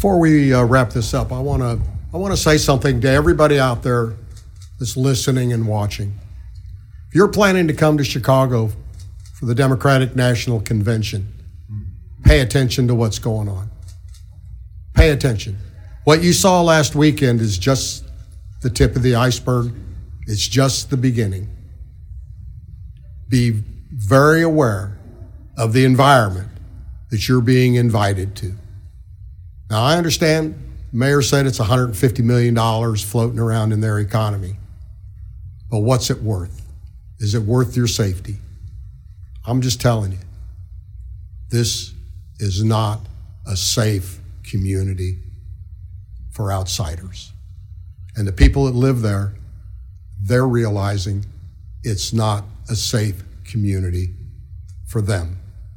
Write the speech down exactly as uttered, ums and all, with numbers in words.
Before we uh, wrap this up, I want to I want to say something to everybody out there that's listening and watching. If you're planning to come to Chicago for the Democratic National Convention, pay attention to what's going on. Pay attention. What you saw last weekend is just the tip of the iceberg. It's just the beginning. Be very aware of the environment that you're being invited to. Now, I understand the mayor said it's one hundred fifty million dollars floating around in their economy, but what's it worth? Is it worth your safety? I'm just telling you, this is not a safe community for outsiders. And the people that live there, they're realizing it's not a safe community for them.